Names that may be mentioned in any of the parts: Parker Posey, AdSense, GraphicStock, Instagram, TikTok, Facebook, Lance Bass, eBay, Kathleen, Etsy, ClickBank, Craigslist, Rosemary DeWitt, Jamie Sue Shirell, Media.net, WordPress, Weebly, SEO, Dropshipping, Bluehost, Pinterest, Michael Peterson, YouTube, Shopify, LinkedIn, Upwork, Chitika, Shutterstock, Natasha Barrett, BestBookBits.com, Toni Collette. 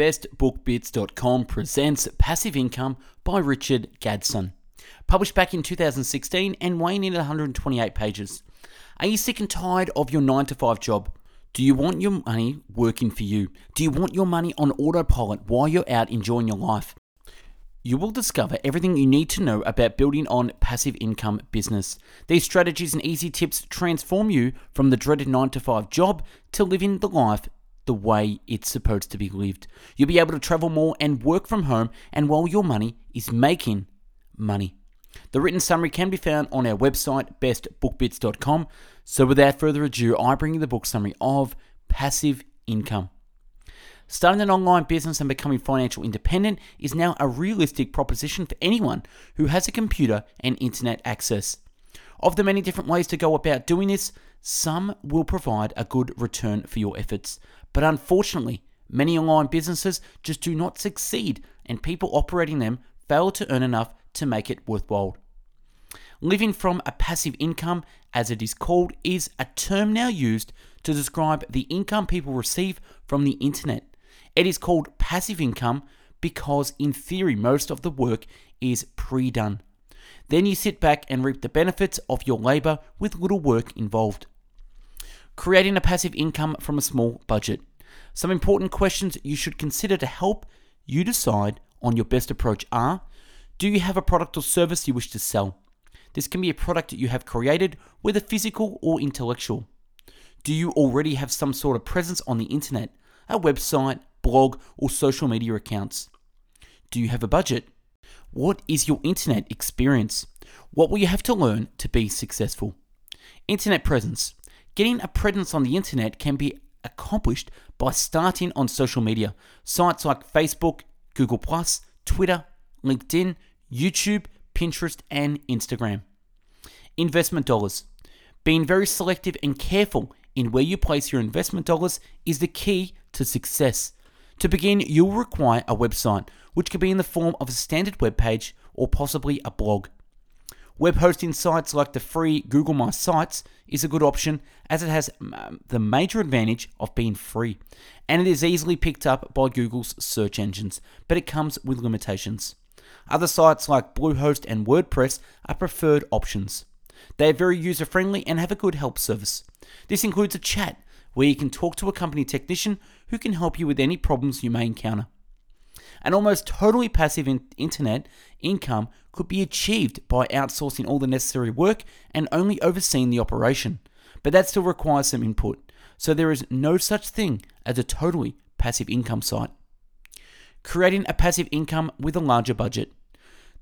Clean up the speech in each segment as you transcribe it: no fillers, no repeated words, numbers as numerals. BestBookBits.com presents Passive Income by Richard Gadson. Published back in 2016 and weighing in at 128 pages. Are you sick and tired of your 9-to-5 job? Do you want your money working for you? Do you want your money on autopilot while you're out enjoying your life? You will discover everything you need to know about building on passive income business. These strategies and easy tips transform you from the dreaded 9-to-5 job to living the life the way it's supposed to be lived. You'll be able to travel more and work from home, and while your money is making money. The written summary can be found on our website, bestbookbits.com. So without further ado, I bring you the book summary of Passive Income. Starting an online business and becoming financially independent is now a realistic proposition for anyone who has a computer and internet access. Of the many different ways to go about doing this, some will provide a good return for your efforts. But unfortunately, many online businesses just do not succeed, and people operating them fail to earn enough to make it worthwhile. Living from a passive income, as it is called, is a term now used to describe the income people receive from the internet. It is called passive income because, in theory, most of the work is pre-done. Then you sit back and reap the benefits of your labor with little work involved. Creating a passive income from a small budget. Some important questions you should consider to help you decide on your best approach are: do you have a product or service you wish to sell? This can be a product that you have created, whether physical or intellectual. Do you already have some sort of presence on the internet, a website, blog, or social media accounts? Do you have a budget? What is your internet experience? What will you have to learn to be successful? Internet presence. Getting a presence on the internet can be accomplished by starting on social media. Sites like Facebook, Google+, Twitter, LinkedIn, YouTube, Pinterest, and Instagram. Investment dollars. Being very selective and careful in where you place your investment dollars is the key to success. To begin, you'll require a website, which could be in the form of a standard webpage or possibly a blog. Web hosting sites like the free Google My Sites is a good option, as it has the major advantage of being free, and it is easily picked up by Google's search engines, but it comes with limitations. Other sites like Bluehost and WordPress are preferred options. They are very user-friendly and have a good help service. This includes a chat where you can talk to a company technician who can help you with any problems you may encounter. An almost totally passive internet income could be achieved by outsourcing all the necessary work and only overseeing the operation, but that still requires some input, so there is no such thing as a totally passive income site. Creating a passive income with a larger budget.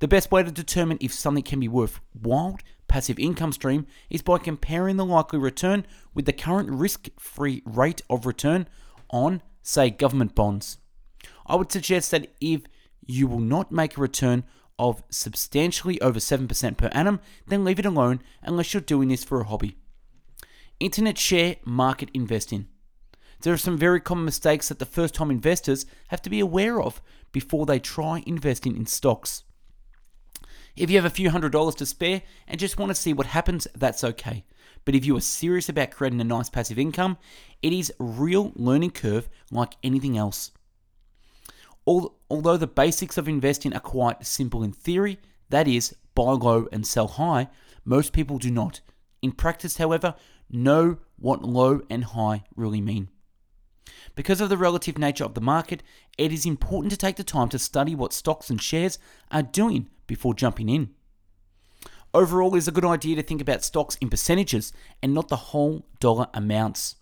The best way to determine if something can be worthwhile passive income stream is by comparing the likely return with the current risk-free rate of return on, say, government bonds. I would suggest that if you will not make a return of substantially over 7% per annum, then leave it alone unless you're doing this for a hobby. Internet share market investing. There are some very common mistakes that the first-time investors have to be aware of before they try investing in stocks. If you have a few $100s to spare and just want to see what happens, that's okay. But if you are serious about creating a nice passive income, it is a real learning curve like anything else. Although the basics of investing are quite simple in theory, that is, buy low and sell high, most people do not. In practice, however, know what low and high really mean. Because of the relative nature of the market, it is important to take the time to study what stocks and shares are doing before jumping in. Overall, it is a good idea to think about stocks in percentages and not the whole dollar amounts.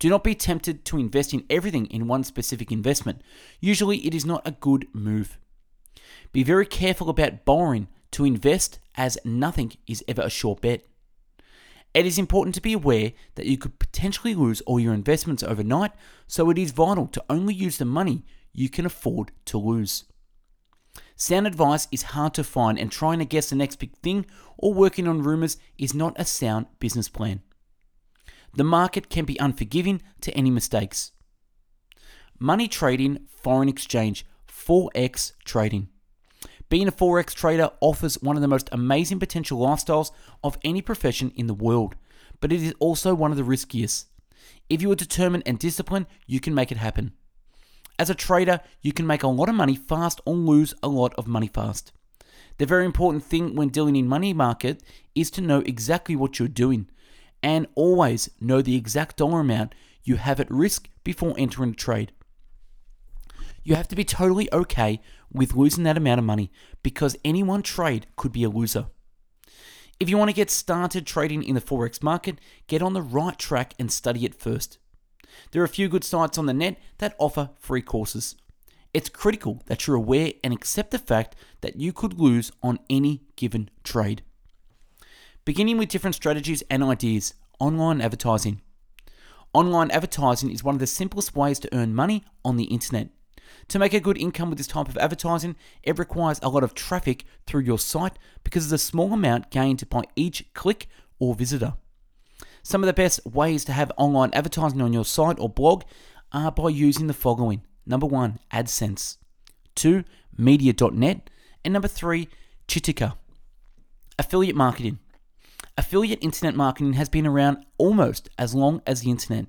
Do not be tempted to invest in everything in one specific investment. Usually, it is not a good move. Be very careful about borrowing to invest, as nothing is ever a sure bet. It is important to be aware that you could potentially lose all your investments overnight, so it is vital to only use the money you can afford to lose. Sound advice is hard to find, and trying to guess the next big thing or working on rumors is not a sound business plan. The market can be unforgiving to any mistakes. Money trading, foreign exchange, Forex trading. Being a Forex trader offers one of the most amazing potential lifestyles of any profession in the world, but it is also one of the riskiest. If you are determined and disciplined, you can make it happen. As a trader, you can make a lot of money fast or lose a lot of money fast. The very important thing when dealing in money market is to know exactly what you're doing and always know the exact dollar amount you have at risk before entering a trade. You have to be totally okay with losing that amount of money because any one trade could be a loser. If you want to get started trading in the Forex market, get on the right track and study it first. There are a few good sites on the net that offer free courses. It's critical that you're aware and accept the fact that you could lose on any given trade. Beginning with different strategies and ideas, online advertising. Online advertising is one of the simplest ways to earn money on the internet. To make a good income with this type of advertising, it requires a lot of traffic through your site because of the small amount gained by each click or visitor. Some of the best ways to have online advertising on your site or blog are by using the following. Number 1, AdSense. 2, Media.net. And number 3, Chitika. Affiliate marketing. Affiliate internet marketing has been around almost as long as the internet.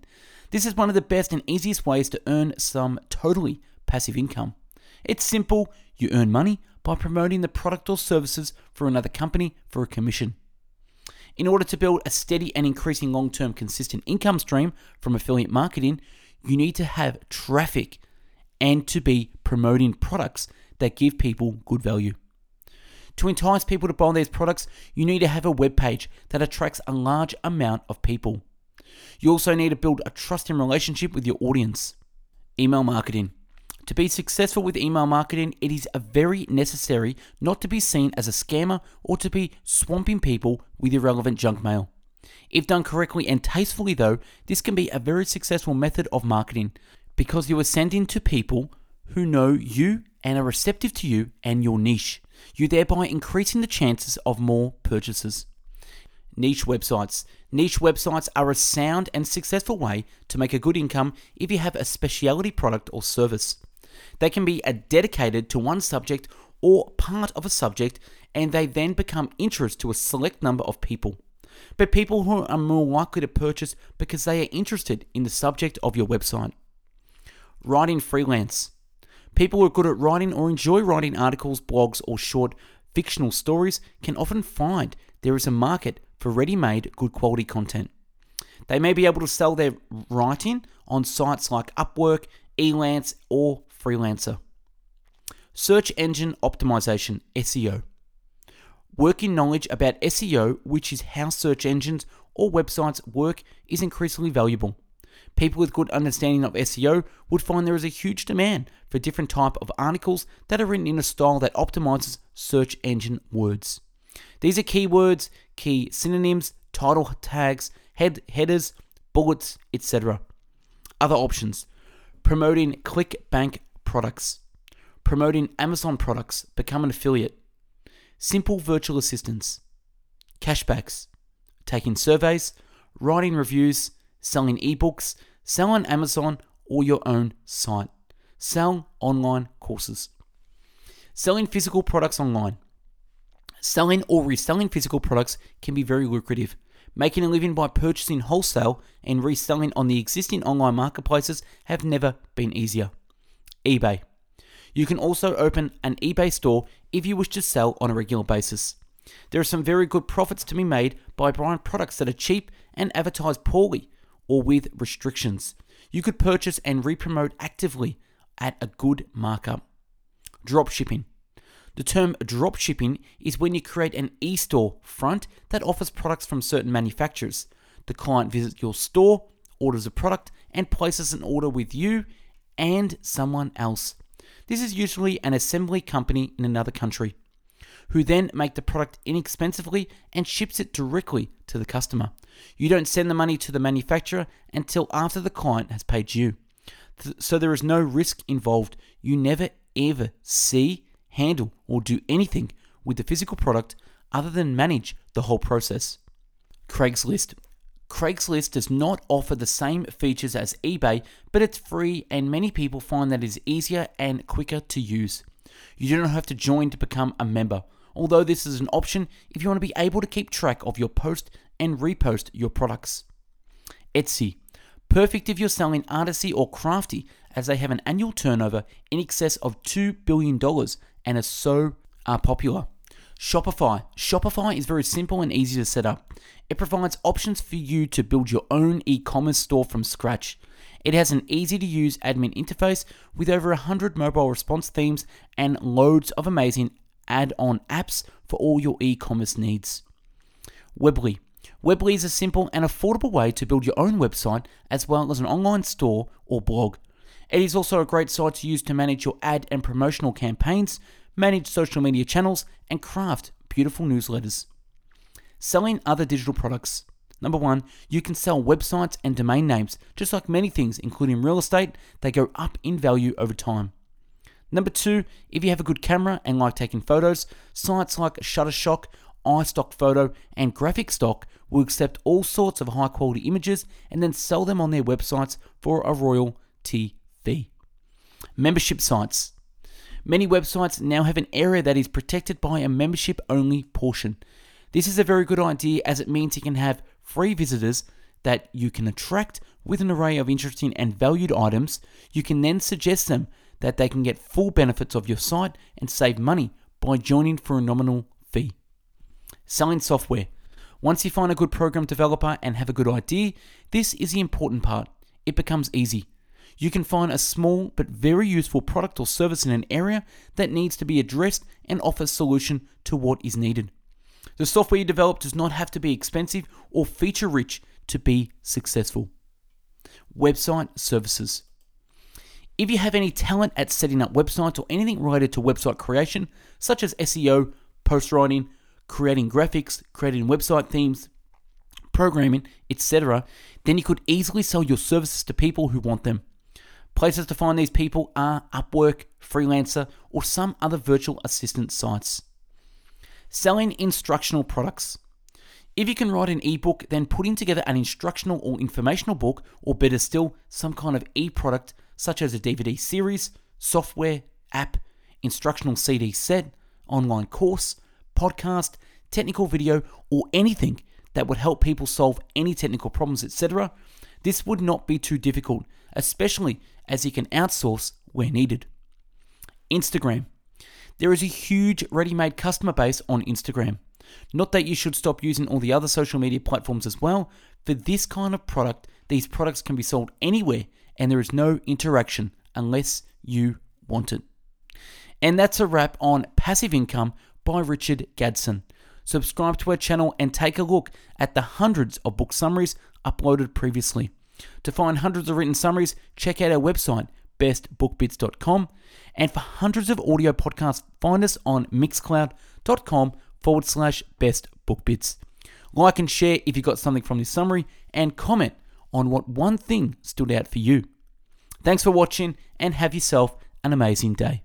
This is one of the best and easiest ways to earn some totally passive income. It's simple. You earn money by promoting the product or services for another company for a commission. In order to build a steady and increasing long-term consistent income stream from affiliate marketing, you need to have traffic and to be promoting products that give people good value. To entice people to buy these products, you need to have a web page that attracts a large amount of people. You also need to build a trusting relationship with your audience. Email marketing. To be successful with email marketing, it is very necessary not to be seen as a scammer or to be swamping people with irrelevant junk mail. If done correctly and tastefully though, this can be a very successful method of marketing because you are sending to people who know you and are receptive to you and your niche. You thereby increasing the chances of more purchases. Niche websites. Niche websites are a sound and successful way to make a good income if you have a specialty product or service. They can be dedicated to one subject or part of a subject, and they then become interest to a select number of people. But people who are more likely to purchase because they are interested in the subject of your website. Writing freelance. People who are good at writing or enjoy writing articles, blogs, or short fictional stories can often find there is a market for ready-made, good quality content. They may be able to sell their writing on sites like Upwork, Elance, or Freelancer. Search engine optimization, SEO. Working knowledge about SEO, which is how search engines or websites work, is increasingly valuable. People with good understanding of SEO would find there is a huge demand for different type of articles that are written in a style that optimizes search engine words. These are keywords, key synonyms, title tags, headers, bullets, etc. Other options. Promoting ClickBank products. Promoting Amazon products. Become an affiliate. Simple virtual assistants. Cashbacks. Taking surveys. Writing reviews. Selling ebooks. Sell on Amazon or your own site. Sell online courses. Selling physical products online. Selling or reselling physical products can be very lucrative. Making a living by purchasing wholesale and reselling on the existing online marketplaces have never been easier. eBay. You can also open an eBay store if you wish to sell on a regular basis. There are some very good profits to be made by buying products that are cheap and advertised poorly or with restrictions. You could purchase and re-promote actively at a good markup. Dropshipping. The term dropshipping is when you create an e-store front that offers products from certain manufacturers. The client visits your store, orders a product, and places an order with you and someone else. This is usually an assembly company in another country, who then make the product inexpensively and ships it directly to the customer. You don't send the money to the manufacturer until after the client has paid you. So there is no risk involved. You never ever see, handle or do anything with the physical product other than manage the whole process. Craigslist. Craigslist does not offer the same features as eBay, but it's free and many people find that it is easier and quicker to use. You do not have to join to become a member, although this is an option if you want to be able to keep track of your post and repost your products. Etsy. Perfect if you're selling artsy or crafty, as they have an annual turnover in excess of $2 billion and are so popular. Shopify. Shopify is very simple and easy to set up. It provides options for you to build your own e-commerce store from scratch. It has an easy-to-use admin interface with over 100 mobile response themes and loads of amazing add-on apps for all your e-commerce needs. Weebly. Weebly is a simple and affordable way to build your own website as well as an online store or blog. It is also a great site to use to manage your ad and promotional campaigns, manage social media channels, and craft beautiful newsletters. Selling other digital products. Number one, you can sell websites and domain names. Just like many things, including real estate, they go up in value over time. Number two, if you have a good camera and like taking photos, sites like Shutterstock, iStock Photo, and GraphicStock will accept all sorts of high quality images and then sell them on their websites for a royalty fee. Membership sites. Many websites now have an area that is protected by a membership only portion. This is a very good idea as it means you can have free visitors that you can attract with an array of interesting and valued items. You can then suggest them that they can get full benefits of your site and save money by joining for a nominal fee. Selling software. Once you find a good program developer and have a good idea, this is the important part. It becomes easy. You can find a small but very useful product or service in an area that needs to be addressed and offer a solution to what is needed. The software you develop does not have to be expensive or feature-rich to be successful. Website services. If you have any talent at setting up websites or anything related to website creation, such as SEO, post writing, creating graphics, creating website themes, programming, etc., then you could easily sell your services to people who want them. Places to find these people are Upwork, Freelancer, or some other virtual assistant sites. Selling instructional products. If you can write an ebook, then putting together an instructional or informational book, or better still, some kind of e-product such as a DVD series, software, app, instructional CD set, online course, podcast, technical video, or anything that would help people solve any technical problems, etc., this would not be too difficult, especially as you can outsource where needed. Instagram. There is a huge ready-made customer base on Instagram. Not that you should stop using all the other social media platforms as well. For this kind of product, these products can be sold anywhere and there is no interaction unless you want it. And that's a wrap on Passive Income by Richard Gadson. Subscribe to our channel and take a look at the hundreds of book summaries uploaded previously. To find hundreds of written summaries, check out our website, bestbookbits.com. And for hundreds of audio podcasts, find us on mixcloud.com/bestbookbits. Like and share if you got something from this summary and comment on what one thing stood out for you. Thanks for watching and have yourself an amazing day.